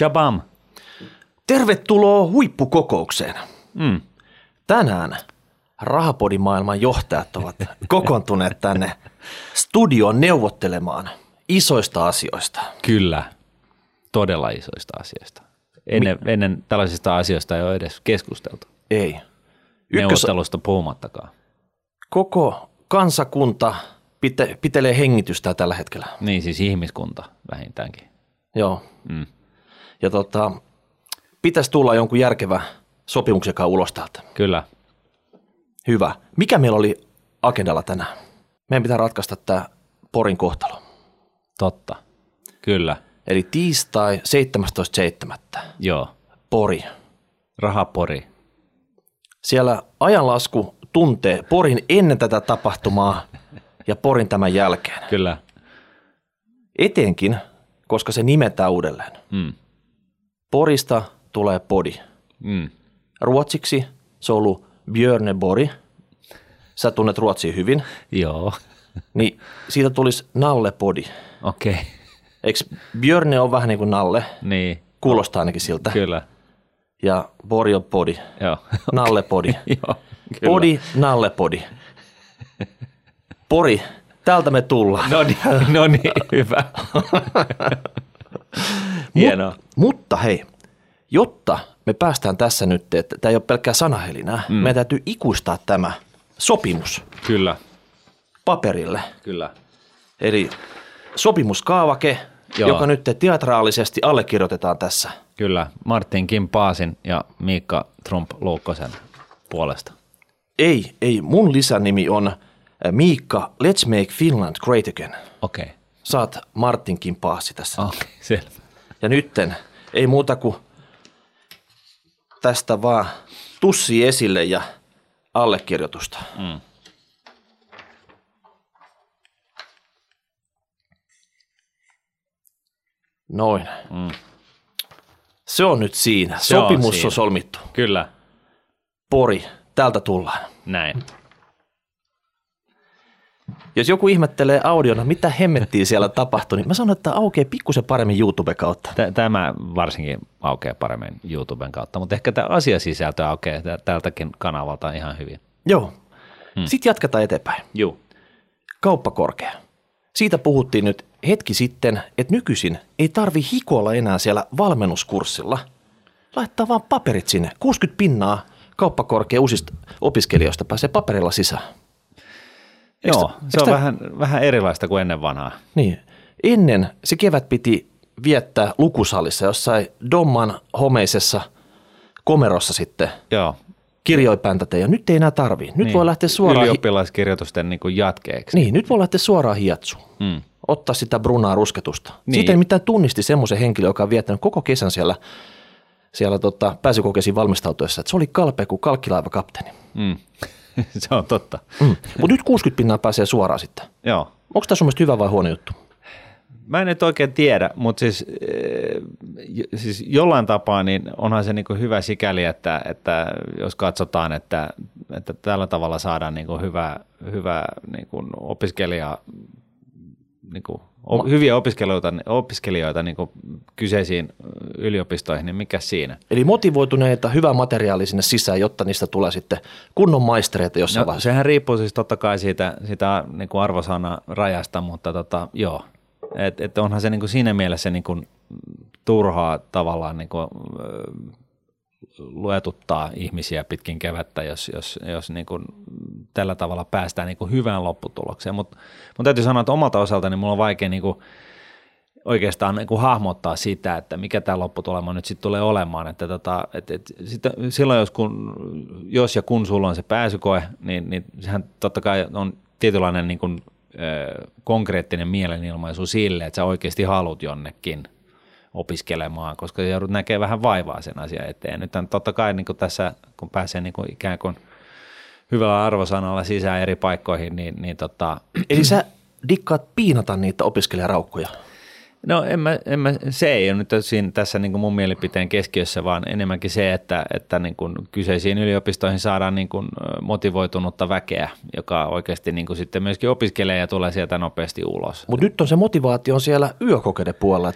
Jabam. Tervetuloa huippukokoukseen. Mm. Tänään Rahapodimaailman johtajat ovat kokoontuneet tänne studioon neuvottelemaan isoista asioista. Kyllä, todella isoista asioista. Ennen tällaisista asioista ei ole edes keskusteltu. Ei. Neuvottelusta puhumattakaan. Koko kansakunta pitelee hengitystä tällä hetkellä. Niin, siis ihmiskunta vähintäänkin. Joo. Mm. Ja pitäisi tulla jonkun järkevä sopimuksen kanssa ulos täältä. Kyllä. Hyvä. Mikä meillä oli agendalla tänään? Meidän pitää ratkaista tämä Porin kohtalo. Totta. Kyllä. Eli tiistai 17.7. Joo. Pori. Rahapori. Siellä ajanlasku tuntee Porin ennen tätä tapahtumaa ja Porin tämän jälkeen. Kyllä. Etenkin, koska se nimetään uudelleen. Mm. Porista tulee podi. Mm. Ruotsiksi se on ollut Björneborg. Sä tunnet Ruotsia hyvin. Joo. Niin siitä tulisi Nallepodi. Okei. Okay. Eikö Björne on vähän niin kuin Nalle? Niin. Kuulostaa ainakin siltä. Kyllä. Ja Borg on podi. Joo. Nallepodi. Joo. Kyllä. Podi, Nallepodi. Pori, täältä me tullaan. No niin, hyvä. Hienoa. Mutta hei, jotta me päästään tässä nyt, että tämä ei ole pelkkää sanahelinää, meidän täytyy ikuistaa tämä sopimus. Kyllä. Paperille. Kyllä. Eli sopimuskaavake, joo, joka nyt teatraalisesti allekirjoitetaan tässä. Kyllä, Martin Kimpaasin ja Miikka Trump Loukosen puolesta. Ei, mun lisänimi on Miikka Let's Make Finland Great Again. Okei. Okay. Saat Martin Kimpaasi tässä. Okei, okay, selvä. Ja nytten ei muuta kuin tästä vaan tussi esille ja allekirjoitusta. Mm. Noin. Mm. Se on nyt siinä. Sopimus on solmittu. Kyllä. Pori, täältä tullaan. Näin. Jos joku ihmettelee audiona, mitä hemmettiä siellä tapahtui, niin mä sanon, että aukeaa pikkusen paremmin YouTuben kautta. Tämä varsinkin aukeaa paremmin YouTuben kautta, mutta ehkä tämä asiasisältö aukeaa tältäkin kanavalta ihan hyvin. Joo. Hmm. Sitten jatketaan eteenpäin. Joo. Kauppakorkea. Siitä puhuttiin nyt hetki sitten, että nykyisin ei tarvi hikoilla enää siellä valmennuskurssilla. Laittaa vaan paperit sinne. 60% Kauppakorkea uusista opiskelijoista pääsee paperilla sisään. Joo, se on vähän erilaista kuin ennen vanhaa. Niin. Ennen se kevät piti viettää lukusalissa, jossain Domman homeisessa komerossa sitten. Joo. Kirjoipäntätä, ja nyt ei enää tarvii. Nyt niin. Voi lähteä suoraan ylioppilaskirjoitusten niin kuin jatkeeksi. Niin, nyt voi lähteä suoraan hiatsuun. Hmm. Ottaa sitä brunaa rusketusta. Niin. Siitä ei mitään tunnisti semmoisen henkilön, joka on viettänyt koko kesän siellä pääsykokeisiin valmistautuessa. Että se oli kalpea kuin kalkkilaivakapteeni. Mm. Se on totta. Mm. Mutta nyt 60% pääsee suoraan sitten. Joo. Onko tämä sun mielestä hyvä vai huono juttu? Mä en nyt oikein tiedä, mutta siis jollain tapaa niin onhan se niinku hyvä sikäli, että jos katsotaan, että tällä tavalla saadaan niinku hyvä niinku opiskelija, niinku hyviä opiskelijoita niinku kyseisiin yliopistoihin, niin mikä siinä? Eli motivoituneita, hyvää materiaalia sinne sisään, jotta niistä tulee sitten kunnon maistereita jossain vaiheessa. Sehän riippuu siis totta kai siitä niinku arvosana rajasta, mutta joo. Että onhan se niinku siinä mielessä niinku turhaa tavallaan niinku luetuttaa ihmisiä pitkin kevättä, jos niinku tällä tavalla päästään niinku hyvään lopputulokseen. Mutta mun täytyy sanoa, että omalta osaltani mulla on vaikea niinku oikeastaan niinku hahmottaa sitä, että mikä tämä lopputulema nyt sitten tulee olemaan. Että silloin jos ja kun sulla on se pääsykoe, niin sehän totta kai on tietynlainen niinku konkreettinen mielenilmaisu sille, että sä oikeasti haluat jonnekin opiskelemaan, koska sä joudut näkemään vähän vaivaa sen asian eteen. Nyt totta kai niin kun tässä, kun pääsee niin kun ikään kuin hyvällä arvosanalla sisään eri paikkoihin, niin Eli sä dikkaat piinata niitä opiskelijaraukkuja? No se ei ole nyt tässä niin kuin mun mielipiteen keskiössä, vaan enemmänkin se, että niin kuin kyseisiin yliopistoihin saadaan niin kuin motivoitunutta väkeä, joka oikeasti niin kuin sitten myöskin opiskelee ja tulee sieltä nopeasti ulos. Mutta nyt on se motivaatio siellä yökokeiden puolella.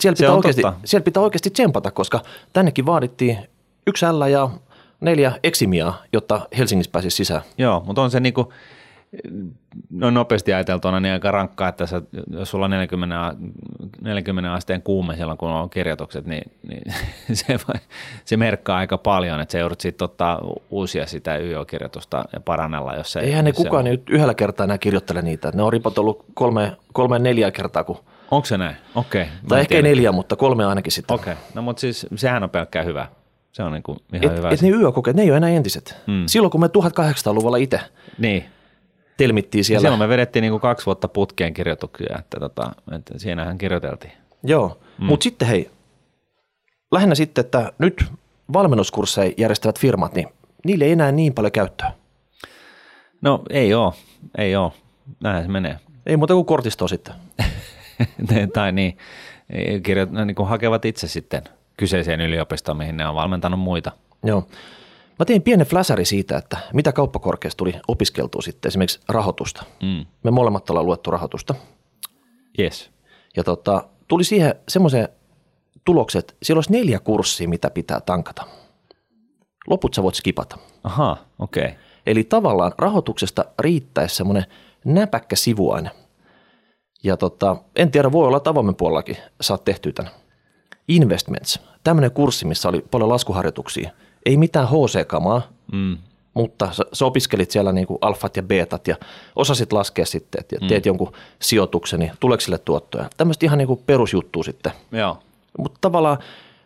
Siellä pitää oikeasti tsempata, koska tännekin vaadittiin 1 L ja 4 eksimiä, jotta Helsingissä pääsisi sisään. Joo, mutta on se niin kuin nopeasti ajateltuna niin aika rankkaa, että jos sulla on 40 asteen kuume silloin, kun on kirjoitukset, niin se merkkaa aika paljon, että sä joudut sitten ottaa uusia sitä YO-kirjoitusta ja parannella. Jos eihän ne kukaan nyt yhdellä kertaa enää kirjoittele niitä. Ne on ripotellut 3-4 kertaa. Onko se näin? Okei. Tai ehkä 4, mutta 3 ainakin sitten. Okei, no mutta siis sehän on pelkkää hyvää. Se on niin kuin ihan hyvä. Et ne YO-kokeet, ne ei ole enää entiset. Mm. Silloin kun me 1800-luvulla itse. Niin. Telmittiin siellä. Silloin me vedettiin niin kuin 2 vuotta putkeen kirjoituksia, että siinähän kirjoiteltiin. Joo, mutta sitten hei, lähinnä sitten, että nyt valmennuskursseja järjestävät firmat, niin niille ei enää niin paljon käyttöä. No ei ole, näinhän se menee. Ei muuta kuin kortistoa sitten. Tai niin, niin kuin hakevat itse sitten kyseiseen yliopistoon, mihin ne on valmentanut muita. Joo. Mä tein pienen fläsäri siitä, että mitä Kauppakorkeassa tuli opiskeltua sitten, esimerkiksi rahoitusta. Mm. Me molemmat ollaan luettu rahoitusta. Yes. Ja tuli siihen semmoiseen tulokseen, että siellä olisi 4 kurssia, mitä pitää tankata. Loput sä voit skipata. Aha, okei. Okay. Eli tavallaan rahoituksesta riittäisi semmoinen näpäkkä sivuaine. Ja en tiedä, voi olla avoimen puolellakin saat tehtyä tämän. Investments, tämmöinen kurssi, missä oli paljon laskuharjoituksia. Ei mitään HC-kamaa, mutta sä opiskelit siellä niin kuin alfat ja beetat ja osasit laskea sitten, että teet jonkun sijoituksen, niin tuleeko sille tuottoja. Tämmöistä ihan niin kuin perusjuttua sitten. Mutta tavallaan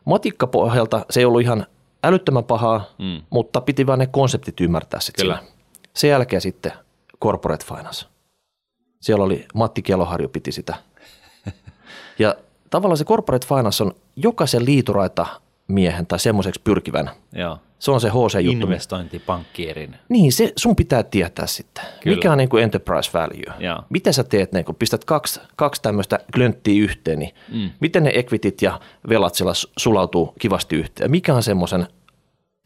matikkapohjalta se ei ollut ihan älyttömän pahaa, mutta piti vaan ne konseptit ymmärtää sitten sillä. Sen jälkeen sitten corporate finance. Siellä oli Matti Kieloharju piti sitä. Ja tavallaan se corporate finance on jokaisen liituraita miehen tai semmoiseksi pyrkivän. Joo. Se on se HC-juttu. Investointipankkiirin. Niin, se sun pitää tietää sitten. Kyllä. Mikä on niin kuin enterprise value? Joo. Miten sä teet, niin kun pistät kaksi tämmöistä klönttiä yhteen, niin miten ne equityt ja velat siellä sulautuu kivasti yhteen? Mikä on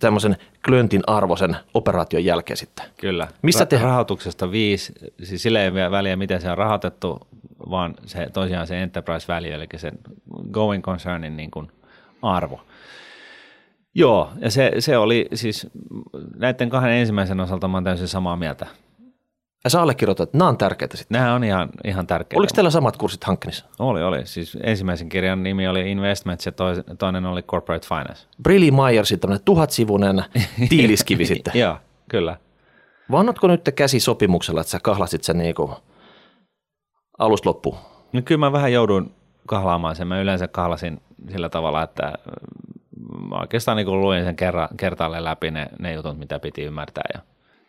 tämmöisen klöntin arvoisen operaation jälkeen sitten? Kyllä. Missä rahoituksesta 5, siis sillä ei ole väliä, miten se on rahoitettu, vaan se, tosiaan se enterprise value, eli sen going concernin niin kuin arvo. Joo, ja se oli siis näiden 2 ensimmäisen osalta mä oon täysin samaa mieltä. Ja sä allekirjoitat, että nämä on tärkeitä sitten. Nämä on ihan tärkeitä. Oliko teillä samat kurssit Hankinissa? Oli. Siis ensimmäisen kirjan nimi oli Investments ja toinen oli Corporate Finance. Brilli Myersin tämmöinen 1000-sivunen tiiliskivi sitten. Joo, kyllä. Vannotko nyt käsisopimuksella, että sä kahlasit sen niin kuin alusta loppuun? No kyllä mä vähän joudun kahlaamaan sen. Mä yleensä kahlasin sillä tavalla, että oikeastaan niin luin sen kertaalleen läpi ne jutut, mitä piti ymmärtää ja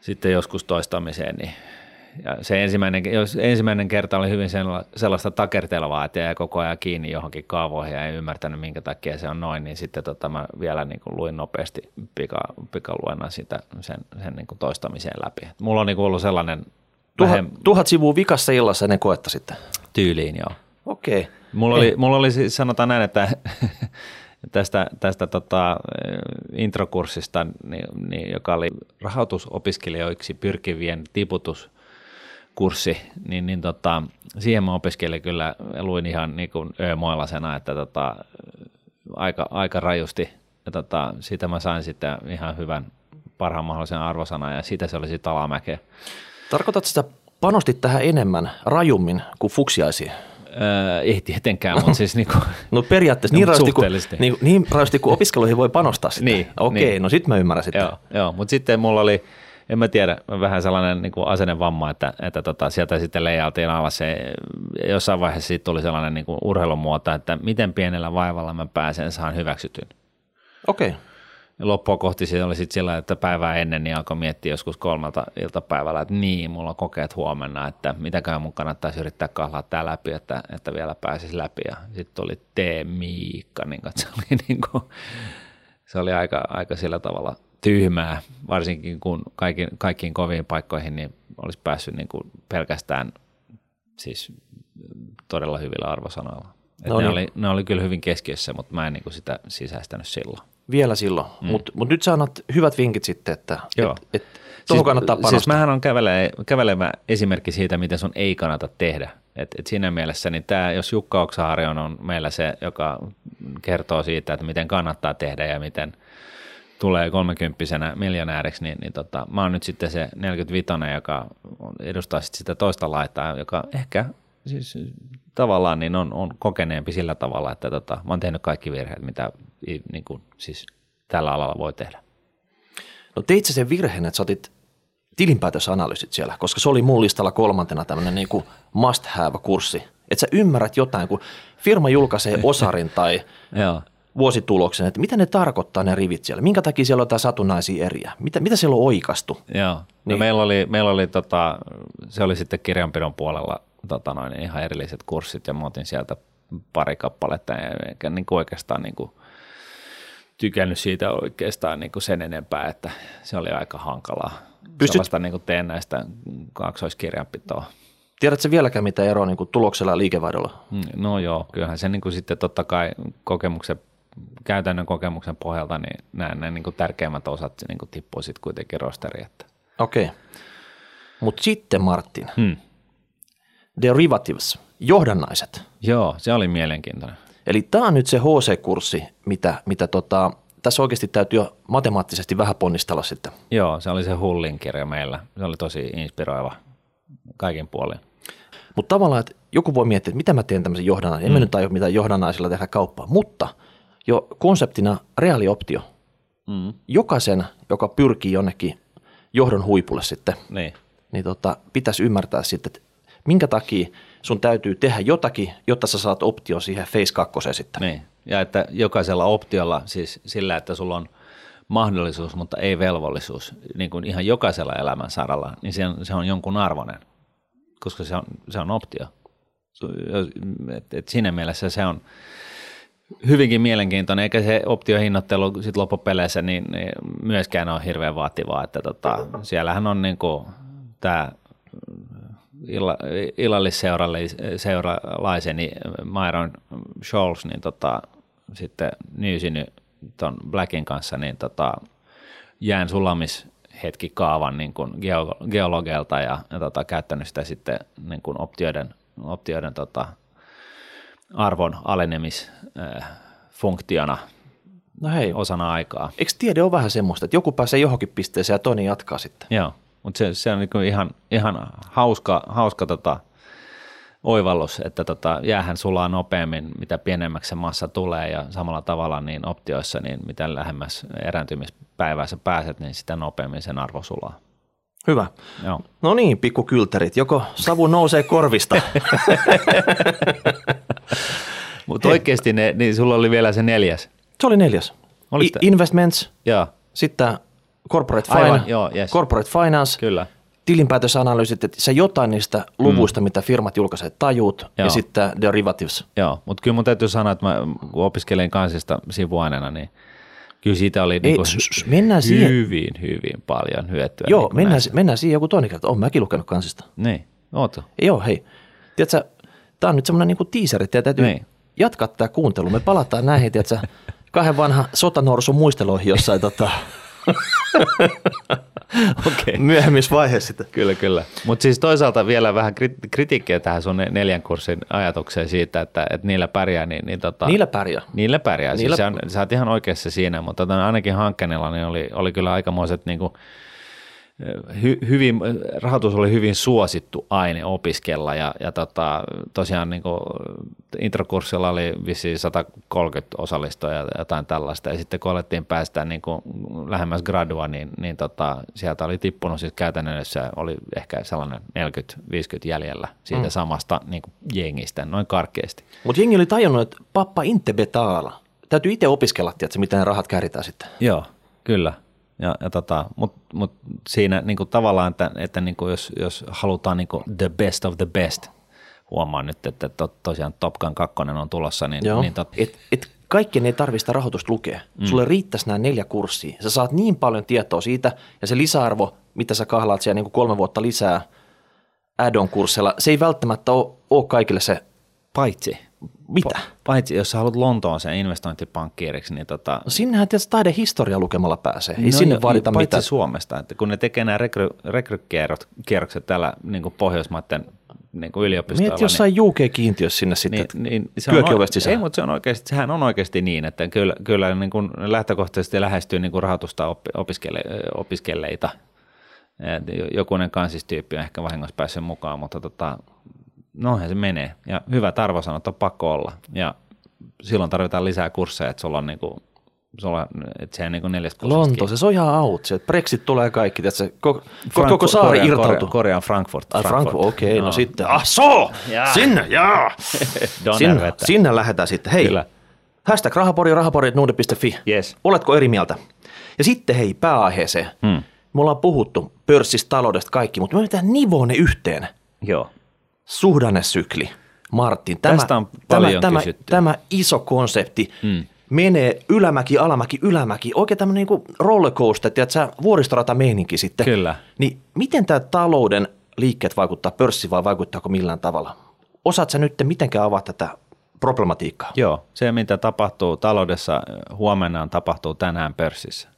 sitten joskus toistamiseen. Niin. Ja se ensimmäinen kerta oli hyvin sellaista takertelevaa, että jäi koko ajan kiinni johonkin kaavoihin ja ei ymmärtänyt, minkä takia se on noin, niin sitten mä vielä niin kuin luin nopeasti pikaluenna sitä sen niin kuin toistamiseen läpi. Mulla on niin kuin ollut sellainen 1000 sivua vikassa illassa ennen koetta sitten? Tyyliin, joo. Okei. Mulla oli siis, sanotaan näin, että tästä introkurssista, niin, joka oli rahoitusopiskelijoiksi pyrkivien tiputuskurssi, niin, siihen mä opiskelin kyllä ja luin ihan niin kuin öömoilasena, että aika rajusti. Ja siitä mä sain sitten ihan parhaan mahdollisen arvosanan ja siitä se oli sitten alamäkeä. Tarkoitatko, että panostit tähän enemmän, rajummin kuin fuksiaisiin? Ei tietenkään, mutta siis niinku, no periaatteessa niin rajusti kuin opiskeluihin voi panostaa sitä. Niin, okei. No sit mä ymmärrän sitä. Joo, mutta sitten mulla oli, en mä tiedä, vähän sellainen niinku asennevamma, että sieltä sitten leijautiin alas se, jossain vaiheessa siitä tuli sellainen niinku urheilumuoto, että miten pienellä vaivalla mä saan hyväksytyn. Okei. Loppua kohti se oli sitten sillä, että päivää ennen niin alkoi miettiä joskus 3 iltapäivällä, että niin, mulla on kokeet huomenna, että mitäköhän mun kannattaisi yrittää kahlaa tää läpi, että vielä pääsisi läpi. Ja sitten oli Miikka, niin se oli aika sillä tavalla tyhmää, varsinkin kun kaikkiin koviin paikkoihin niin olisi päässyt niin kuin pelkästään siis todella hyvillä arvosanoilla. No niin. ne oli kyllä hyvin keskiössä, mutta mä en niin kuin sitä sisäistänyt silloin. Vielä silloin, mutta nyt sä annat hyvät vinkit sitten, että tuohon kannattaa panostaa. Siis mähän on kävelevä esimerkki siitä, miten sun ei kannata tehdä. Et siinä mielessä, niin tämä, jos Jukka Oksahario on meillä se, joka kertoo siitä, että miten kannattaa tehdä ja miten tulee 30-vuotiaana miljonääriksi, niin mä oon nyt sitten se 45-vuotias, joka edustaa sit sitä toista laitaa, joka ehkä siis tavallaan niin on kokeneempi sillä tavalla, että mä oon tehnyt kaikki virheet, mitä niin kuin, siis tällä alalla voi tehdä. No teit sä sen virheen, että sä otit tilinpäätösanalyysit siellä, koska se oli mun listalla kolmantena tämmöinen niin kuin must have -kurssi. Että sä ymmärrät jotain, kun firma julkaisee osarin tai vuosituloksen, että mitä ne tarkoittaa ne rivit siellä, minkä takia siellä on jotain satunnaisia eriä, mitä siellä on oikastu. Joo, no niin. meillä oli se oli sitten kirjanpidon puolella ihan erilliset kurssit ja mä otin sieltä pari kappaletta enkä niin oikeastaan niin kuin tykännyt siitä oikeastaan niin kuin sen enempää, että se oli aika hankalaa. Sellaista niin kuin teen näistä kaksoiskirjanpitoa. Tiedätkö vieläkään mitä eroa niin kuin tuloksella ja liikevaihdolla? No joo, kyllähän se niin kuin sitten totta kai käytännön kokemuksen pohjalta niin nämä niin kuin tärkeimmät osat niin kuin tippuu sitten kuitenkin rosteriin. Okei, mutta sitten Martin, derivatives, johdannaiset. Joo, se oli mielenkiintoinen. Eli tämä on nyt se HC-kurssi, mitä tässä oikeasti täytyy jo matemaattisesti vähän ponnistella sitten. Joo, se oli se Hullin kirja meillä. Se oli tosi inspiroiva kaikin puolin. Mutta tavallaan, että joku voi miettiä, että mitä mä teen tämmöisen johdannaisen. En mä nyt aio mitään johdannaisilla tehdä kauppaa, mutta jo konseptina reaalioptio. Jokaisen, joka pyrkii jonnekin johdon huipulle sitten, niin pitäisi ymmärtää sitten, että minkä takia sun täytyy tehdä jotakin, jotta sä saat option siihen phase 2 sitten. Niin, ja että jokaisella optiolla, siis sillä, että sulla on mahdollisuus, mutta ei velvollisuus, niin kuin ihan jokaisella elämän saralla, niin se on jonkun arvoinen, koska se on optio. Et siinä mielessä se on hyvinkin mielenkiintoinen, eikä se optiohinnoittelu sit loppupeleissä niin myöskään ole hirveän vaativaa, että siellähän on niin kuin tämä illallisseuralaiseni Myron Scholes sitten nyysinyt ton Blackin kanssa niin jään sulamishetki kaavan niin kuin geologeilta ja käyttänyt sitä sitten niin kuin optioiden arvon alenemisfunktiona. No hei, osana aikaa. Eikö tiede ole vähän semmoista, että joku pääsee johonkin pisteeseen ja toinen jatkaa sitten? Joo. Mutta se on niinku ihan hauska oivallus, että jäähän sulaa nopeammin, mitä pienemmäksi se massa tulee, ja samalla tavalla niin optioissa, niin mitä lähemmäs erääntymispäivää sä pääset, niin sitä nopeammin sen arvo sulaa. Hyvä. Joo. No niin, pikkukylterit, joko savu nousee korvista. Mutta oikeasti niin sulla oli vielä se neljäs. Se oli neljäs. Investments, ja sitten Corporate Finance, kyllä. Tilinpäätösanalyysit, että sä jotain niistä luvuista, mitä firmat julkaisevat, tajuut, ja sitten derivatives. Joo, mutta kyllä mun täytyy sanoa, että mä opiskelin kansista sivuaineena, niin kyllä siitä oli hyvin paljon hyötyä. Joo, niin mennään siihen joku toinen kerta, oon mäkin lukenut kansista. Niin, ooto. Joo, hei, tiedätkö, tää on nyt semmoinen niinku tiiseri, täytyy jatkaa tää kuuntelu, me palataan näihin, tiedätkö, kahden vanha sotanorsun muisteloihin jossain okay. Myöhemmissä vaiheessa sitä. Kyllä. Mutta siis toisaalta vielä vähän kritiikkiä tähän sun 4 kurssin ajatukseen siitä, että niillä pärjää. Niillä pärjää. Niillä... Siis sä oot ihan oikeassa siinä, mutta ainakin hankkeella niin oli kyllä aikamoiset, niinku, rahoitus oli hyvin suosittu aine opiskella ja tosiaan niinku, introkurssilla oli vissiin 130 osallistujaa ja jotain tällaista, ja sitten kun alettiin päästä niin kuin lähemmäs gradua, niin sieltä oli tippunut siis käytännössä, oli ehkä sellainen 40-50 jäljellä siitä samasta niin kuin jengistä, noin karkeasti. Mutta jengi oli tajunnut, että pappa inte betala, täytyy itse opiskella, tiedätkö, miten ne rahat kääritään sitten. Joo, kyllä. Mutta siinä niinku tavallaan, että niinku jos halutaan niinku the best of the best, huomaan nyt, että tosiaan Top Gun 2 on tulossa. Kaikkien ei tarvista rahoitusta lukea. Sulle riittäisi nämä 4 kurssia. Sä saat niin paljon tietoa siitä, ja se lisäarvo, mitä sä kahlaat siellä niinku 3 vuotta lisää add-on-kursseilla, se ei välttämättä ole kaikille se. Paitsi. Mitä? Paitsi jos sä haluat Lontooseen investointipankkiiriksi, niin No sinnehän tietysti taidehistoria lukemalla pääsee. Ei no sinne jo, vaadita mitään. Paitsi Suomesta, että kun ne tekee nämä rekrykierrokset täällä niin Pohjoismaiden niin yliopistoilla. Mieti jossain niin, UK-kiintiössä sinne sitten pyökiovesti sisään. Ei, mutta se on oikeasti, sehän on oikeasti niin, että kyllä niin kuin lähtökohtaisesti lähestyy niin kuin rahoitusta opiskeleita. Jokunen kansistyyppi on ehkä vahingossa päässyt mukaan, mutta noinhan se menee. Ja hyvät arvosanat on pakko olla. Ja silloin tarvitaan lisää kursseja, että sulla on niinku, että sehän niinku 4. Lonto, se on ihan out. Brexit tulee kaikki. Koko saari irtautuu. Korean Frankfurt. Okei, okay, no sitten. Ah, so! Yeah. Sinne, jaa! Yeah. Sinne lähdetään sitten. Hei, kyllä. Hashtag rahapori@nuude.fi. Yes. Oletko eri mieltä? Ja sitten hei, pääaiheeseen. Me ollaan puhuttu pörssistä, taloudesta, kaikki, mutta me pitää nivoa ne yhteen. Joo. Suhdannesykli, Martin. Tästä on paljon kysytty. Tämä iso konsepti menee ylämäki, alamäki, ylämäki. Oikein tämmöinen niin kuin rollercoaster, vuoristorata meininki sitten. Kyllä. Niin miten tämä talouden liikkeet vaikuttaa pörssiin vai vaikuttaako millään tavalla? Osaatko sä nyt mitenkään avaa tätä problematiikkaa? Joo, se mitä tapahtuu taloudessa huomenna tapahtuu tänään pörssissä.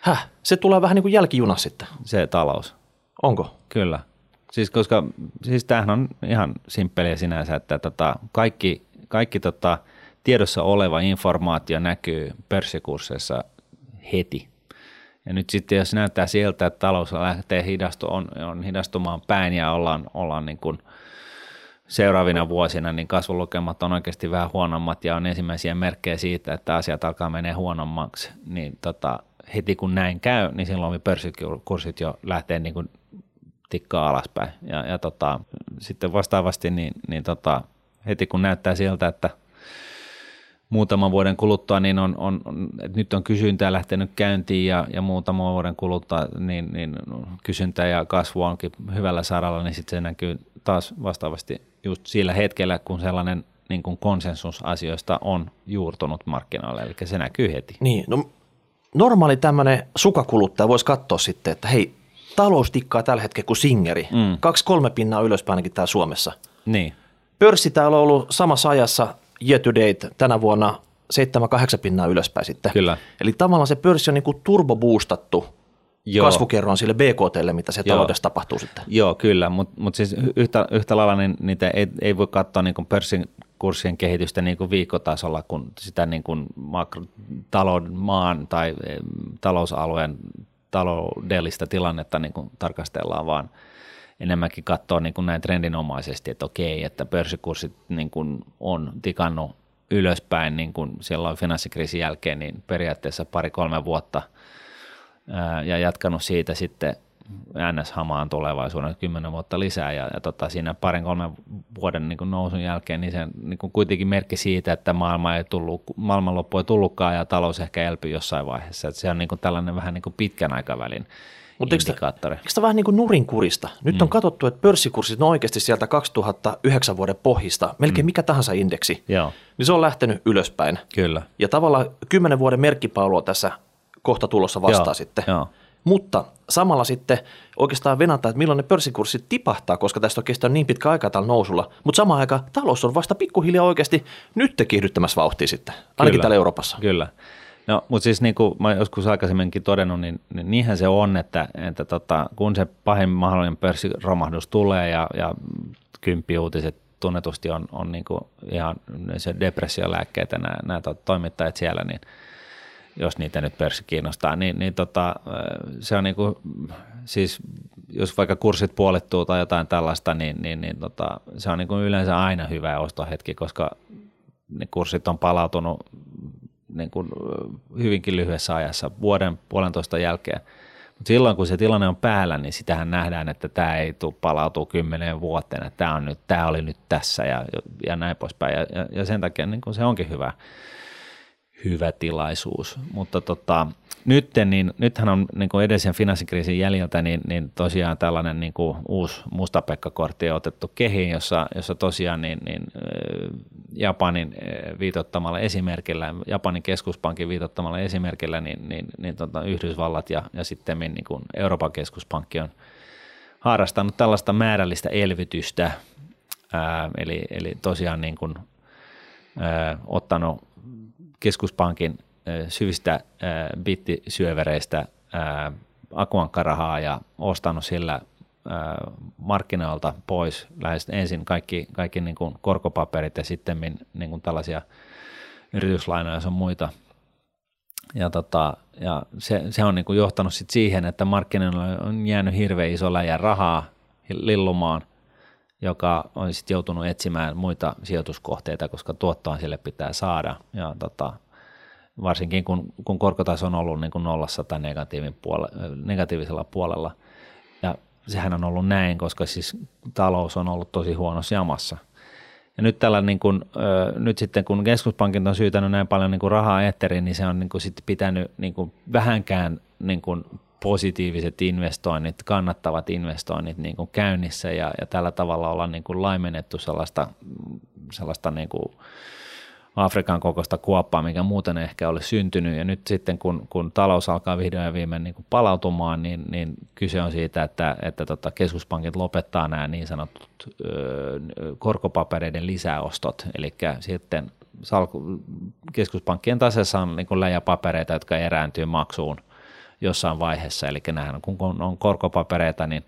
Häh? Se tulee vähän niin kuin jälkijuna sitten. Se talous. Onko? Kyllä. Siis koska tämähän on ihan simppeliä sinänsä, että kaikki tiedossa oleva informaatio näkyy pörssikursseissa heti. Ja nyt sitten jos näyttää sieltä, että talous lähtee on hidastumaan päin ja ollaan niin kuin seuraavina vuosina, niin kasvulukemat on oikeasti vähän huonommat ja on ensimmäisiä merkkejä siitä, että asiat alkaa menee huonommaksi, niin heti kun näin käy, niin silloin pörssikurssit jo lähtee niin kuin tikkaa alaspäin. Ja sitten vastaavasti niin heti kun näyttää siltä, että muutaman vuoden kuluttua, niin että nyt on kysyntää lähtenyt käyntiin ja muutaman vuoden kuluttua, niin kysyntä ja kasvu onkin hyvällä saralla, niin sitten se näkyy taas vastaavasti just sillä hetkellä, kun sellainen niin kuin konsensusasioista on juurtunut markkinoille, eli se näkyy heti. Niin, no normaali tämmöinen sukakuluttaja voisi katsoa sitten, että hei, talous tikkaa tällä hetkellä kuin singeri. 2-3 pinnaa ylöspäin ainakin täällä Suomessa. Niin. Pörssi täällä on ollut samassa ajassa year to date tänä vuonna 7-8 pinnaa ylöspäin sitten. Kyllä. Eli tavallaan se pörssi on niin kuin turbobuustattu kasvukerron sille BKT:lle, mitä se taloudessa tapahtuu sitten. Joo, kyllä, mutta siis yhtä lailla niin niitä ei voi katsoa niin kuin pörssikurssien kehitystä niin kuin viikkotasolla, kun sitä niin kuin maan tai talousalueen taloudellista tilannetta niin kuin tarkastellaan, vaan enemmänkin katsoa niin kuin näin trendinomaisesti, että okei, että pörssikurssit niin kuin on tikannut ylöspäin niin kuin silloin finanssikriisin jälkeen niin periaatteessa 2-3 vuotta ja jatkanut siitä sitten NS-hamaan tulevaisuudessa 10 vuotta lisää ja siinä 2-3 vuoden niin kuin nousun jälkeen niin se niin kuin kuitenkin merkki siitä, että maailmanloppu ei tullutkaan ja talous ehkä elpyy jossain vaiheessa. Että se on niin kuin tällainen vähän niin kuin pitkän aikavälin indikaattori. Eikö tämä vähän niin kuin nurinkurista? Nyt on katsottu, että pörssikurssit on oikeasti sieltä 2009 vuoden pohjista, melkein mikä tahansa indeksi, niin se on lähtenyt ylöspäin. Kyllä. Ja tavallaan 10 vuoden merkkipaulua tässä kohta tulossa vastaa sitten. Joo. Mutta samalla sitten oikeastaan venataan, että milloin ne pörssikurssit tipahtaa, koska tästä on kestänyt niin pitkä aikaa tällä nousulla. Mutta samaan aikaan talous on vasta pikkuhiljaa oikeasti nyt kiihdyttämässä vauhtia sitten, ainakin kyllä, täällä Euroopassa. Kyllä. No, mutta siis niin kuin mä joskus aikaisemminkin todennut, niin niinhän se on, että kun se pahin mahdollinen pörssiromahdus tulee ja kymppiuutiset tunnetusti on niin kuin ihan se depressiolääkkeitä nämä toimittajat siellä, niin jos niitä nyt pörssi kiinnostaa, niin se on niinku, siis jos vaikka kurssit puolittuu tai jotain tällaista, niin se on niinku yleensä aina hyvä ostohetki, koska ne kurssit on palautunut niinku hyvinkin lyhyessä ajassa, vuoden puolentoista jälkeen. Mutta silloin, kun se tilanne on päällä, niin sitähän nähdään, että tämä ei tule palautua 10 vuoteen, että tämä oli nyt tässä ja näin poispäin, ja sen takia niin se onkin hyvä tilaisuus, mutta nythän on niin edellisen finanssikriisin jäljeltä niin tosiaan tällainen niin uusi mustapekkakortti on otettu kehiin, jossa tosiaan niin Japanin viitottamalla esimerkillä, Japanin keskuspankin viitottamalla esimerkillä, niin Yhdysvallat ja sitten niin Euroopan keskuspankki on harrastanut tällaista määrällistä elvytystä, eli tosiaan niin kuin ottanut keskuspankin syvistä bittisyövereistä akuankkarahaa ja ostanut sillä markkinoilta pois lähes ensin kaikki niin kuin korkopaperit ja sitten niin kuin tällaisia yrityslainoja ja muita. Ja se on niin kuin johtanut sit siihen, että markkinoilla on jäänyt hirveän iso läjä rahaa lillumaan, joka on sitten joutunut etsimään muita sijoituskohteita, koska tuottoa sille pitää saada. Ja varsinkin kun korkotaso on ollut niin kuin nollassa tai negatiivisella puolella. Ja sehän on ollut näin, koska siis talous on ollut tosi huonossa jamassa. Ja nyt, nyt sitten kun keskuspankit on syytänyt näin paljon niin kuin rahaa eetteriin, niin se on niin kuin sitten pitänyt niin kuin vähänkään niin kuin positiiviset investoinnit, kannattavat investoinnit niin kuin käynnissä ja tällä tavalla ollaan niin kuin laimennettu sellaista niin kuin Afrikan kokoista kuoppaa, mikä muuten ehkä olisi syntynyt. Ja nyt sitten kun talous alkaa vihdoin ja viimein niin kuin palautumaan, niin kyse on siitä, että keskuspankit lopettaa nämä niin sanotut korkopapereiden lisäostot. Eli sitten keskuspankkien taseessa on niin kuin läjäpapereita, jotka erääntyy maksuun jossain vaiheessa. Eli nämähän kun on korkopapereita, niin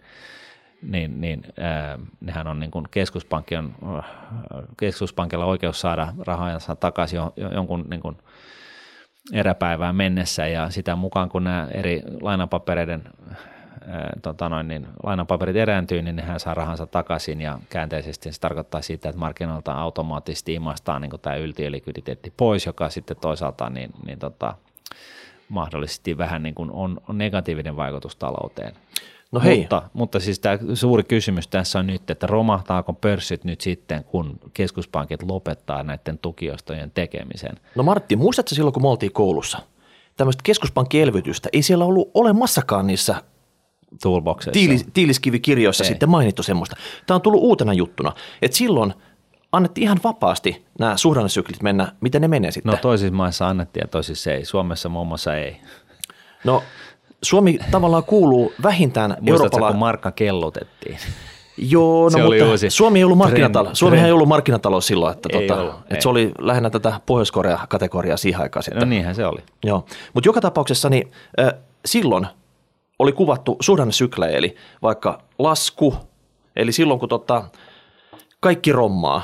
nehän on niin kuin keskuspankilla oikeus saada rahansa takaisin jonkun niin kuin eräpäivään mennessä, ja sitä mukaan kun nämä eri lainapaperit erääntyy, niin nehän saa rahansa takaisin, ja käänteisesti se tarkoittaa sitä, että markkinoilta automaattisesti imastaan niin kuin tämä yltiölikviditeetti pois, joka sitten toisaalta mahdollisesti vähän niin kuin on negatiivinen vaikutus talouteen. No hei. Mutta siis tämä suuri kysymys tässä on nyt, että romahtaako pörssit nyt sitten, kun keskuspankit lopettaa näiden tukiostojen tekemisen? No Martti, muistatko silloin, kun me oltiin koulussa, tämmöistä keskuspankkielvytystä, ei siellä ollut olemassakaan niissä tiiliskivikirjoissa sitten mainittu semmoista. Tämä on tullut uutena juttuna, että silloin annettiin ihan vapaasti nämä suhdannesyklit mennä, miten ne menee sitten? No toisissa maissa annettiin ja toisissa ei, Suomessa muun muassa ei. No Suomi tavallaan kuuluu vähintään Euroopan, kun markka kellotettiin? Joo, no mutta Suomi ei ollut markkinatalous. Suomihan ei ollut markkinatalous silloin, että se oli lähinnä tätä Pohjois-Korea-kategoriaa siihen aikaan sitten. No niinhän se oli. Joo, mutta joka tapauksessa niin silloin oli kuvattu suhdannesyklejä, eli vaikka lasku, eli silloin kun kaikki rommaa,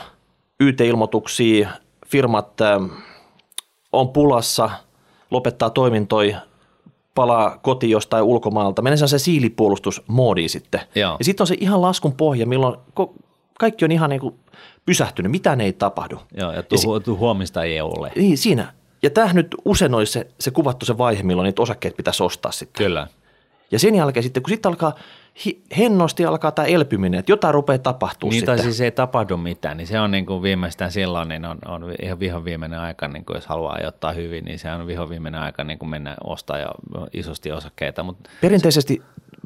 YT-ilmoituksia, firmat on pulassa, lopettaa toimintoja, palaa kotiin jostain ulkomaalta, menee se siilipuolustusmoodiin sitten. Joo. Ja sitten on se ihan laskun pohja, milloin kaikki on ihan niin kuin pysähtynyt, mitään ei tapahdu. Joo, ja huomista ei ole. Niin, siinä. Ja tämä nyt usein olisi se kuvattu se vaihe, milloin niitä osakkeet pitäisi ostaa sitten. Kyllä. Ja sen jälkeen sitten, kun sitten alkaa hennosti alkaa tämä elpyminen, että jotain rupeaa tapahtumaan niin, sitten. Niin, tai siis ei tapahdu mitään, niin se on niin kuin viimeistään silloin, niin on ihan vihoviimeinen aika, niin kuin jos haluaa ajottaa hyvin, niin se on vihoviimeinen aika niin kuin mennä ostaa ja isosti osakkeita. Mutta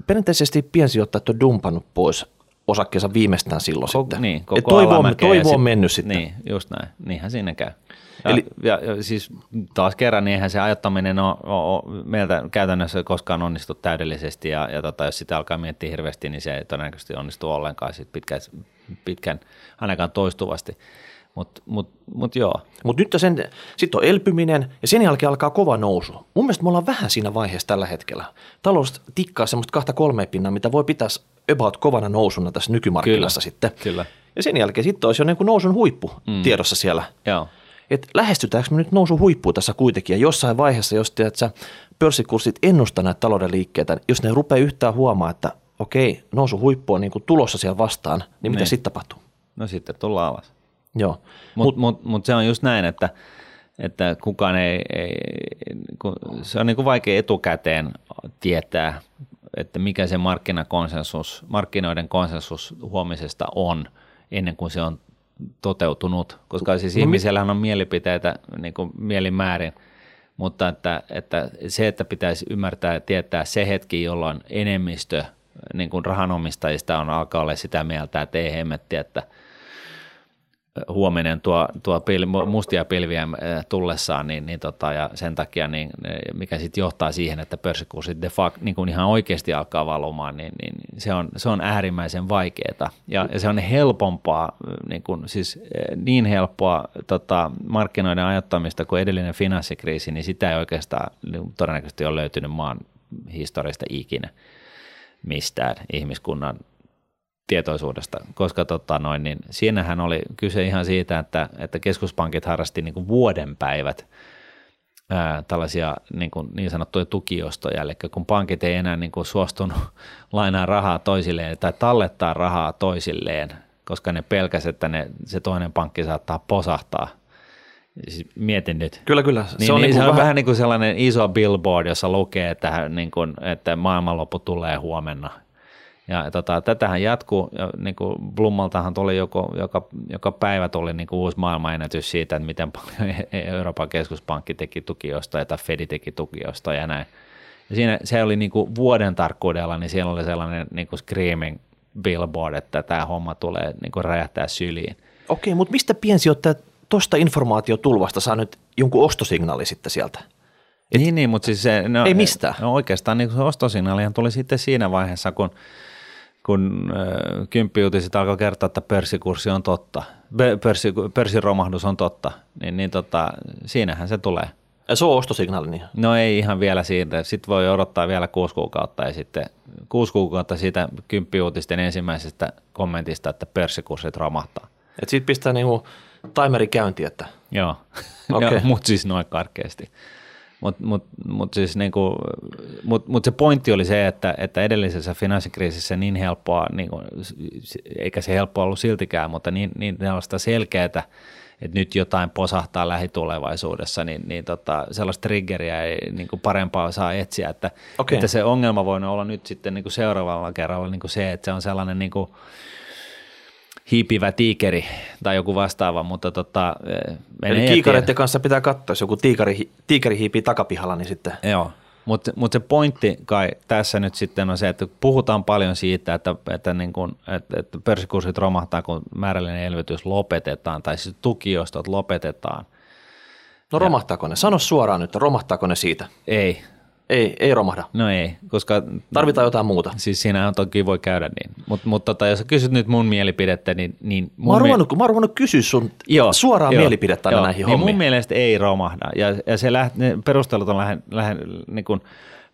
perinteisesti piensijoittajat on dumpannut pois osakkeensa viimeistään silloin sitten. Niin, toivo on mennyt sitten. Niin, just näin. Niinhän siinä käy. Ja siis taas kerran, niin eihän se ajattaminen ole meiltä käytännössä koskaan onnistu täydellisesti, ja jos sitä alkaa miettiä hirveästi, niin se ei todennäköisesti onnistu ollenkaan sit pitkään ainakaan toistuvasti. Mut joo. Mutta nyt sitten on elpyminen ja sen jälkeen alkaa kova nousu. Mun mielestä me ollaan vähän siinä vaiheessa tällä hetkellä. Talous tikkaa semmoista 2-3 pinnaa, mitä voi pitää about kovana nousuna tässä nykymarkkinassa. Kyllä, sitten. Kyllä. Ja sen jälkeen sitten olisi jo niin kuin nousun huippu tiedossa siellä. Joo. Että lähestytäänkö me nyt nousun huippuun tässä kuitenkin, ja jossain vaiheessa, jos pörssikurssit ennustaa näitä talouden liikkeitä, jos ne rupeaa yhtään huomaa, että okei, nousun huippu on niin kuin tulossa siellä vastaan, niin mitä sitten tapahtuu? No sitten tullaan alas. Joo. Mutta se on just näin, että kukaan se on niin kuin vaikea etukäteen tietää, että mikä se markkinoiden konsensus huomisesta on ennen kuin se on toteutunut, koska siis ihmisellähän on mielipiteitä niin kuin mielimäärin, mutta että pitäisi ymmärtää ja tietää se hetki, jolloin enemmistö niin kuin rahanomistajista alkaa olla sitä mieltä, että ei hemmetti, että huominen tuo mustia pilviä tullessaan, ja sen takia, mikä sitten johtaa siihen, että pörssikurssit de facto niin ihan oikeasti alkaa valumaan, niin se on äärimmäisen vaikeaa. Ja se on helpompaa, niin helppoa markkinoiden ajattamista kuin edellinen finanssikriisi, niin sitä ei oikeastaan todennäköisesti ole löytynyt maan historiasta ikinä mistään ihmiskunnan tietoisuudesta, koska siinähän oli kyse ihan siitä, että keskuspankit harrasti vuodenpäivät tällaisia niin sanottuja tukiostoja, eli kun pankit ei enää suostunut lainaa rahaa toisilleen tai tallettaa rahaa toisilleen, koska ne pelkäsivät, että se toinen pankki saattaa posahtaa. Siis mietin nyt. Kyllä. Se on vähän niin kuin sellainen iso billboard, jossa lukee, että maailmanloppu tulee huomenna. Ja tätähän jatkuu, Blummaltahan tuli joka päivä tuli uusi maailmanennätys siitä, että miten paljon Euroopan keskuspankki teki tukiostoja tai Fed teki tukiostoja ja näin. Ja siinä se oli vuoden tarkkuudella, niin siellä oli sellainen screaming billboard, että tämä homma tulee räjähtää syliin. Okei, mutta mistä piensijoittaja tuosta informaatiotulvasta saa nyt jonkun ostosignaali sitten sieltä? Mutta siis se, ei mistään. No oikeastaan se ostosignaalihan tuli sitten siinä vaiheessa, kun kymppiuutiset alkoi kertoa, että pörssikurssi on totta, pörssiromahdus on totta, siinähän se tulee. Se on ostosignaali niin? No ei ihan vielä siitä. Sitten voi odottaa vielä 6 kuukautta ja sitten 6 kuukautta siitä kymppiuutisten ensimmäisestä kommentista, että pörssikurssit romahtaa. Et siitä pistää timeri käyntiin, että? Joo, okay. Mutta siis noin karkeasti. Mutta se pointti oli se, että edellisessä finanssikriisissä niin helppoa, eikä se helppoa ollut siltikään, mutta niin sellaista selkeää, että nyt jotain posahtaa lähitulevaisuudessa, sellaista triggeriä ei parempaa saa etsiä. Että se ongelma voi olla nyt sitten seuraavalla kerralla se, että se on sellainen hiipivä tiikeri tai joku vastaava, mutta eli tiikareiden kanssa pitää katsoa, jos joku tiikeri hiipii takapihalla, niin sitten. Joo, mutta se pointti kai tässä nyt sitten on se, että puhutaan paljon siitä, että pörssikurssit romahtaa, kun määrällinen elvytys lopetetaan tai siis tukiostot lopetetaan. No romahtaako ne? Sano suoraan nyt, romahtaako ne siitä? Ei romahda. No ei, koska... Tarvitaan jotain muuta. Siis siinähän toki voi käydä niin. Mutta jos sä kysyt nyt mun mielipidettä, niin mä oon ruvennut kysyä sun suoraan mielipidettä näihin hommiin. Mun mielestä ei romahda. Ja ne perustelut on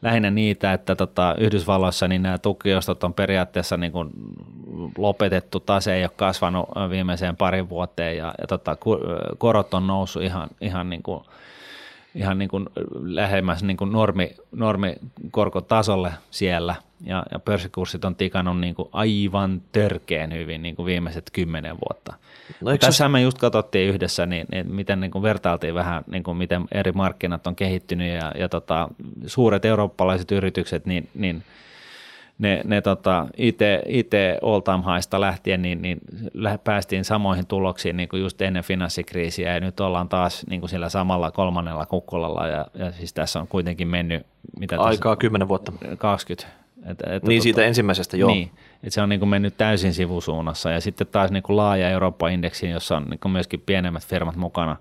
lähinnä niitä, että Yhdysvalloissa niin nämä tukiostot on periaatteessa lopetettu, tase ei ole kasvanut viimeiseen parin vuoteen ja korot on noussut ihan lähemmäs normikorkotasolle siellä ja pörssikurssit on tikannut aivan törkeen hyvin viimeiset 10 vuotta. No, tässä me just katsottiin yhdessä, miten vertailtiin vähän, miten eri markkinat on kehittynyt ja suuret eurooppalaiset yritykset, ne IT all time highsta lähtien päästiin samoihin tuloksiin just ennen finanssikriisiä ja nyt ollaan taas sillä samalla 3. kukkulalla ja siis tässä on kuitenkin mennyt mitä aikaa 10 vuotta 20. Niin siitä ensimmäisestä joo. Niin, että se on mennyt täysin sivusuunnassa ja sitten taas laaja Eurooppa-indeksiin, jossa on myöskin pienemmät firmat mukana.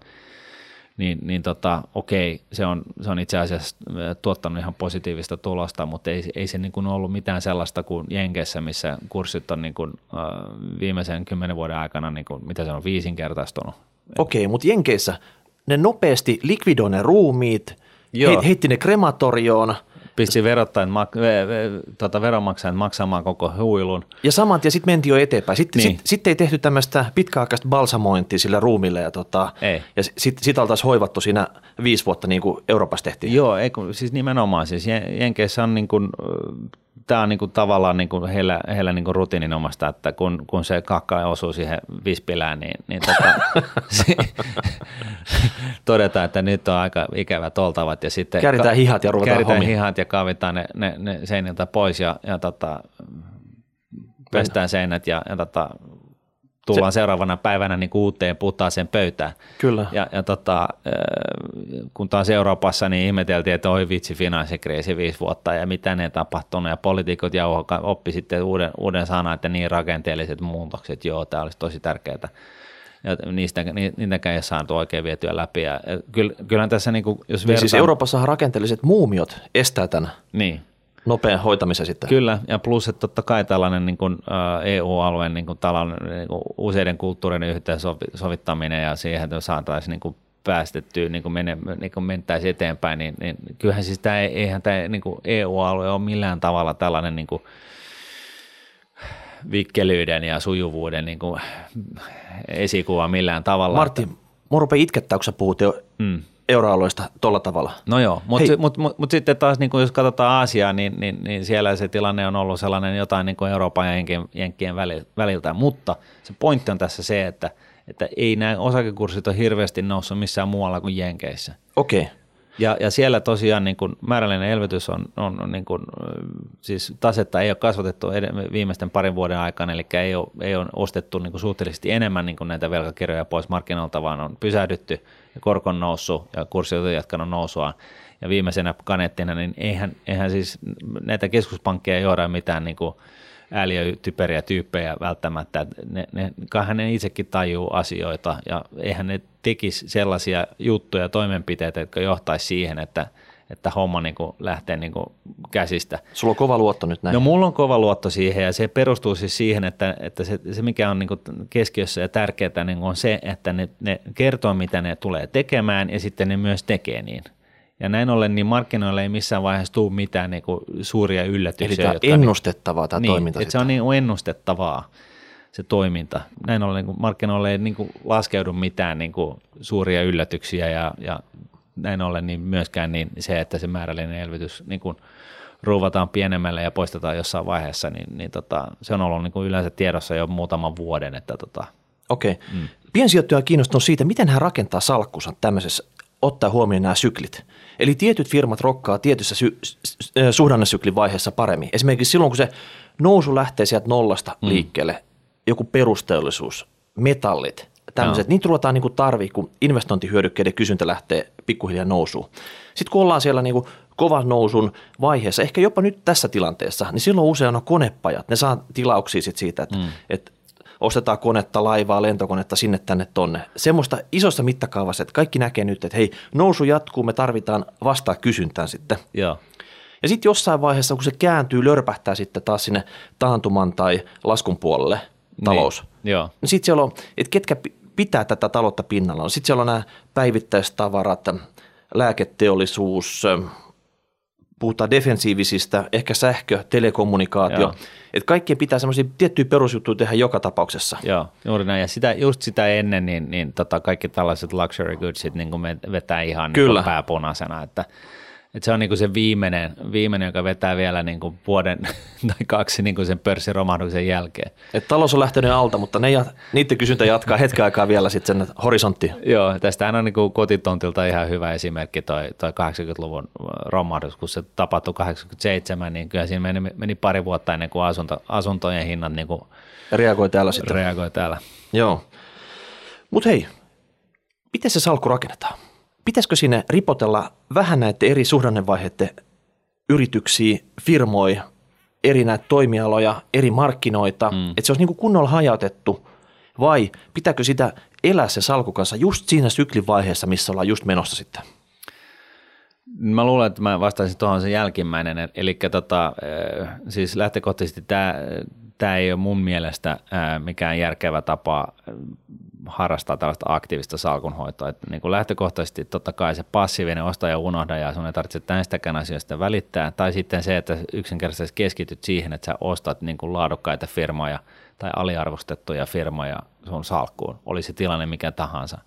Okei, se on itse asiassa tuottanut ihan positiivista tulosta, mutta ei se ollut mitään sellaista kuin Jenkeissä, missä kurssit on viimeisen 10 vuoden aikana, mitä se on, 5-kertaistunut. Okei, mutta Jenkeissä ne nopeasti likvidoi ne ruumiit, heitti ne krematorioon. Pisti veronmaksajat maksamaan koko huilun. Ja samantien sitten mentiin jo eteenpäin. Sitten ei tehty tämmöistä pitkäaikaista balsamointia sillä ruumille ja sitä oltaisiin hoivattu siinä 5 vuotta niin kuin Euroopassa tehtiin. Joo, siis nimenomaan. Siis Jenkeissä on tämä on tavallaan heillä rutiininomasta, että kun se kakka osuu siihen vispilään, todetaan, että nyt on aika ikävät oltavat. Ja sitten kääritään hihat ja ruvetaan hommiin. Kääritään hihat ja kaavitaan ne seiniltä pois ja pestään seinät ja tullaan seuraavana päivänä uuteen puhtaaseen pöytään. Kyllä. Ja kun taas Euroopassa, niin ihmeteltiin, että oi vitsi, finanssikriisi 5 vuotta ja mitä ne tapahtunut. Ja poliitikot oppi sitten uuden sanan, että niin rakenteelliset muutokset, joo, tämä olisi tosi tärkeää. ja niitäkään ei saanut oikein vietyä läpi. Ja kyllähän tässä niin kuin, jos vertaan... Siis Euroopassahan rakenteelliset muumiot estää tämän niin nopean hoitamisen sitten. Kyllä, ja plus, että totta kai tällainen niin kuin EU-alueen niin kuin tällainen, niin kuin useiden kulttuurien yhteensovittaminen ja siihen, että saataisiin niin kuin päästettyä, niin kuin mentäisiin eteenpäin, niin kyllähän siis tämä, eihän tämä niin kuin EU-alue ole millään tavalla tällainen niin kuin vikkelyyden ja sujuvuuden niin kuin esikuva millään tavalla. Martin, mua rupeaa itkettää, kun sä puhut jo euroalueesta tuolla tavalla. No joo, mutta sitten taas niin kuin jos katsotaan Aasiaa, niin siellä se tilanne on ollut sellainen jotain niin kuin Euroopan ja Jenkkien väliltä, mutta se pointti on tässä se, että ei nämä osakekurssit ole hirveästi noussut missään muualla kuin Jenkeissä. Okei. Ja siellä tosiaan niin kuin määrällinen elvytys on niin kuin, siis tasetta ei ole kasvatettu viimeisten parin vuoden aikana, eli ei ole ostettu niin kuin suhteellisesti enemmän niin kuin näitä velkakirjoja pois markkinoilta, vaan on pysähdytty ja korkon noussut ja kurssit on jatkanut nousuaan. Ja viimeisenä kaneettina, niin eihän siis näitä keskuspankkeja johda mitään niin kuin ääliötyperiä tyyppejä välttämättä. Ne itsekin tajuu asioita ja eihän ne tekisi sellaisia juttuja ja toimenpiteitä, jotka johtaisi siihen, että homma niin kuin lähtee niin kuin käsistä. Sulla on kova luotto nyt näin. No mulla on kova luotto siihen ja se perustuu siis siihen, että se mikä on niin kuin keskiössä ja tärkeää niin kuin on se, että ne kertoo mitä ne tulee tekemään ja sitten ne myös tekee niin. Ja näin ollen niin markkinoilla ei missään vaiheessa tule mitään niin kuin suuria yllätyksiä. Eli tämä jotka ennustettavaa tämä toiminta. Niin, se on niin ennustettavaa se toiminta. Näin ollen niin markkinoilla ei niin kuin laskeudu mitään niin kuin suuria yllätyksiä ja näin ollen niin myöskään niin se, että se määrällinen elvytys niin kuin ruuvataan pienemmälle ja poistetaan jossain vaiheessa, niin se on ollut niin kuin yleensä tiedossa jo muutaman vuoden. Okei. Piensijoittaja on kiinnostunut siitä, miten hän rakentaa salkkunsa tämmöisessä ottaa huomioon nämä syklit. Eli tietyt firmat rokkaa tietyssä suhdannesyklin vaiheessa paremmin. Esimerkiksi silloin, kun se nousu lähtee sieltä nollasta liikkeelle, joku perusteollisuus, metallit, tämmöiset, niitä ruvetaan niinku tarvii, kun investointihyödykkeiden kysyntä lähtee pikkuhiljaa nousuun. Sitten kun ollaan siellä niinku kovan nousun vaiheessa, ehkä jopa nyt tässä tilanteessa, niin silloin usein on konepajat. Ne saa tilauksia sit siitä, että ostetaan konetta, laivaa, lentokonetta sinne, tänne, tonne. Semmoista isossa mittakaavassa, että kaikki näkee nyt, että hei, nousu jatkuu, me tarvitaan vastaa kysyntään sitten. Joo. Ja sitten jossain vaiheessa, kun se kääntyy, lörpähtää sitten taas sinne taantuman tai laskun puolelle talous. Niin. Joo. No sitten siellä on, että ketkä pitää tätä taloutta pinnalla. No sitten siellä on nämä päivittäistavarat, lääketeollisuus, puhutaan defensiivisistä, ehkä sähkö, telekommunikaatio. Joo. Että kaikkien pitää semmoisia tiettyjä perusjuttuja tehdä joka tapauksessa. Joo, juuri näin. Ja just sitä ennen, niin kaikki tällaiset luxury goodsit niin me vetää ihan niin pääpunaisena. Että se on niin se viimeinen, joka vetää vielä niin vuoden tai kaksi niin sen pörssiromahduksen jälkeen. Että talous on lähtenyt alta, mutta niiden kysyntä jatkaa hetken aikaa vielä sitten sen horisonttiin. Joo, tästähän on niin kotitontilta ihan hyvä esimerkki toi 80-luvun romahdus, kun se tapahtui 87, niin kyllä siinä meni pari vuotta ennen kuin asuntojen hinnat niin reagoi täällä sitten. Joo. Mutta hei, miten se salkku rakennetaan? Pitäisikö sinne ripotella vähän näiden eri suhdannevaiheiden yrityksiä, firmoja, eri näitä toimialoja, eri markkinoita, että se olisi niin kuin kunnolla hajautettu, vai pitääkö sitä elää se salkukansa just siinä syklivaiheessa, missä ollaan just menossa sitten? Mä luulen, että mä vastaisin tuohon sen jälkimmäinen, eli siis lähtökohtaisesti tämä ei ole mun mielestä mikään järkevä tapa harrastaa tällaista aktiivista salkunhoitoa. Et niin kuin lähtökohtaisesti totta kai se passiivinen osta ja unohda ja sun ei tarvitse tästäkään asioista välittää, tai sitten se, että yksinkertaisesti keskityt siihen, että sä ostat niin kuin laadukkaita firmoja tai aliarvostettuja firmoja sun salkkuun, oli se tilanne mikä tahansa.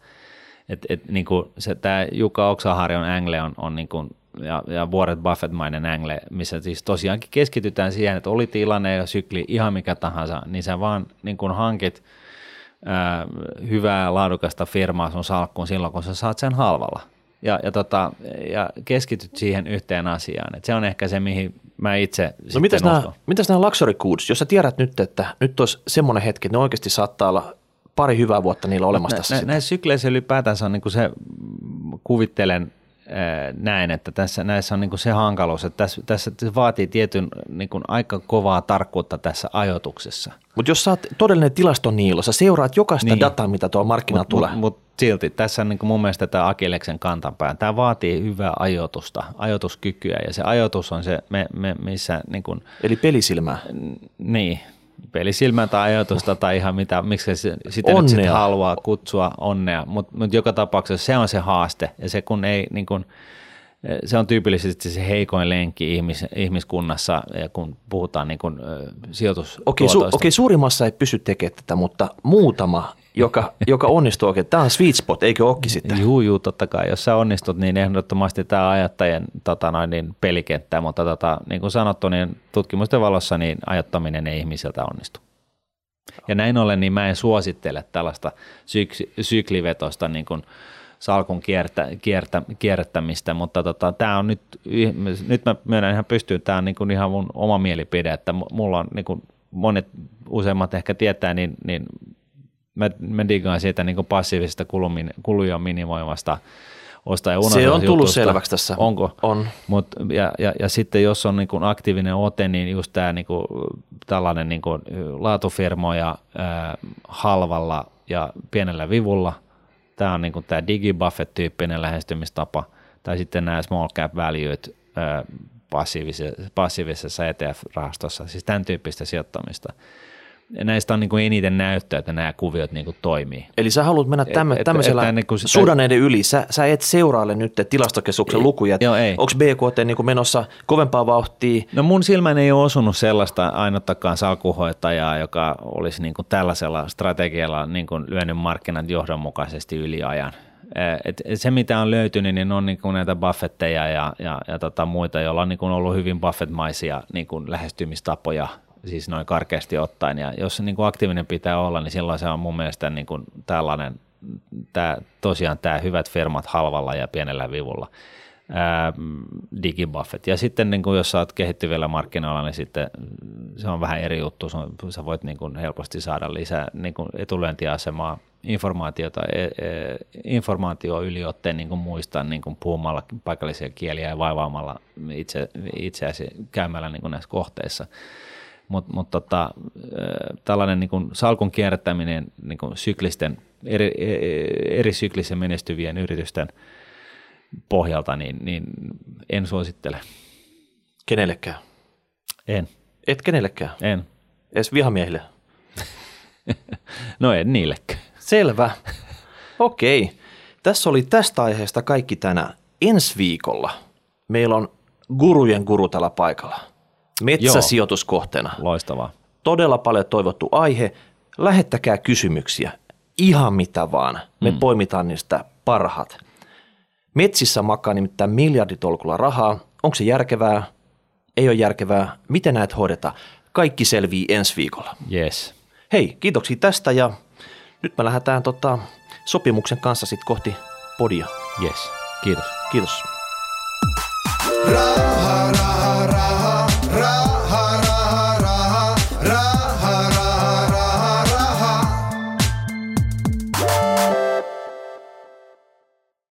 Niin tämä Jukka Oksaharjon angle on niin kuin, ja Warren Buffett-mainen angle, missä siis tosiaankin keskitytään siihen, että oli tilanne ja sykli ihan mikä tahansa, niin sä vaan niin kuin hankit hyvää laadukasta firmaa sun salkkuun silloin, kun sä saat sen halvalla ja keskityt siihen yhteen asiaan. Et se on ehkä se, mihin mä itse sitten uskon. Mitäs nämä luxury goods, jos sä tiedät nyt, että nyt olisi semmoinen hetki, että ne oikeasti saattaa olla pari hyvää vuotta niillä olemassa tässä. Näissä sykleissä ylipäätänsä on niin kuin se, kuvittelen näin, että tässä, näissä on niin kuin se hankaluus, että tässä se vaatii tietyn niin kuin aika kovaa tarkkuutta tässä ajoituksessa. Mutta jos sä oot todellinen tilastoniilo, sä seuraat jokaista niin dataa, mitä tuo markkina tulee. Mutta silti tässä on niin kuin mun mielestä tämä Akileksen kantanpää. Tämä vaatii hyvää ajoitusta, ajoituskykyä, ja se ajoitus on se, missä niin kuin, eli pelisilmää. Niin. Pelisilmää tai ajatusta tai ihan mitä, miksi sitä nyt sitten haluaa kutsua onnea, mutta joka tapauksessa se on se haaste ja se kun ei niin kun, se on tyypillisesti se heikoin lenkki ihmiskunnassa ja kun puhutaan niin kun, sijoitustuotoista. Okei, suurimmassa ei pysy tekemään tätä, mutta muutama, joka onnistuu oikein. Tämä on sweet spot, eikö olekin sitten? Juu, totta kai. Jos sä onnistut, niin ehdottomasti tämä ajattajien pelikenttä, mutta niin kuin sanottu, niin tutkimusten valossa niin ajattaminen ei ihmiseltä onnistu. Ja näin ollen, niin mä en suosittele tällaista syklivetosta niin kuin salkun kierrättämistä, mutta tämä on nyt mä myönnän ihan pystyyn, tämä on niin kuin ihan mun oma mielipide, että mulla on niin kuin monet useimmat ehkä tietää, niin mä digaan siitä niin kuin passiivisesta kuluja minimoivasta osta- ja unohdusjutusta. Se on tullut selväksi tässä. Onko? On. Mut, ja sitten jos on niin kuin aktiivinen ote, niin just tämä niin kuin tällainen niin kuin laatufirmoja halvalla ja pienellä vivulla. Tämä on niin kuin tämä digibuffet-tyyppinen lähestymistapa. Tai sitten nämä small cap valuet passiivisessa ETF-rahastossa, siis tämän tyyppistä sijoittamista. Ja näistä on niin kuin eniten näyttöä, että nämä kuviot niin kuin toimii. Eli sä haluat mennä tämmöisellä niin suhdanneiden yli. Sä et seuraile nyt tilastokeskuksen lukuja. Onko BKT niin kuin menossa kovempaa vauhtia? No mun silmään ei ole osunut sellaista ainuttakaan salkuhoitajaa, joka olisi niin kuin tällaisella strategialla niin kuin lyönyt markkinat johdonmukaisesti yli ajan. Et se, mitä on löytynyt, niin on niin kuin näitä buffetteja ja muita, joilla on niin kuin ollut hyvin buffetmaisia niin kuin lähestymistapoja. Siis noin karkeasti ottaen, ja jos niin kuin aktiivinen pitää olla, niin silloin se on mun mielestä niin kuin tällainen, tosiaan tämä hyvät firmat halvalla ja pienellä vivulla, digibuffet. Ja sitten niin kuin jos sä oot kehittyvillä markkinoilla, niin sitten se on vähän eri juttu, sä voit niin kuin helposti saada lisää niin kuin etulyöntiasemaa, informaatio yliotteen niin kuin muistaa niin kuin puhumalla paikallisia kieliä ja vaivaamalla itseäsi käymällä niin kuin näissä kohteissa. Mutta tällainen niin kuin salkun kierrättäminen niin kuin syklisten, eri syklisen menestyvien yritysten pohjalta, niin en suosittele. Kenellekään? En. Et kenellekään? En. Edes vihamiehille? No en niillekään. Selvä. Okei. Tässä oli tästä aiheesta kaikki tänään. Ensi viikolla meillä on gurujen guru tällä paikalla. Metsäsijoituskohteena. Joo, loistavaa. Todella paljon toivottu aihe. Lähettäkää kysymyksiä. Ihan mitä vaan. Me poimitaan niistä parhaat. Metsissä makaa nimittäin miljarditolkulla rahaa. Onko se järkevää? Ei ole järkevää. Miten näitä hoidetaan? Kaikki selvii ensi viikolla. Yes. Hei, kiitoksia tästä ja nyt me lähdetään sopimuksen kanssa sit kohti podia. Yes. Kiitos. Kiitos.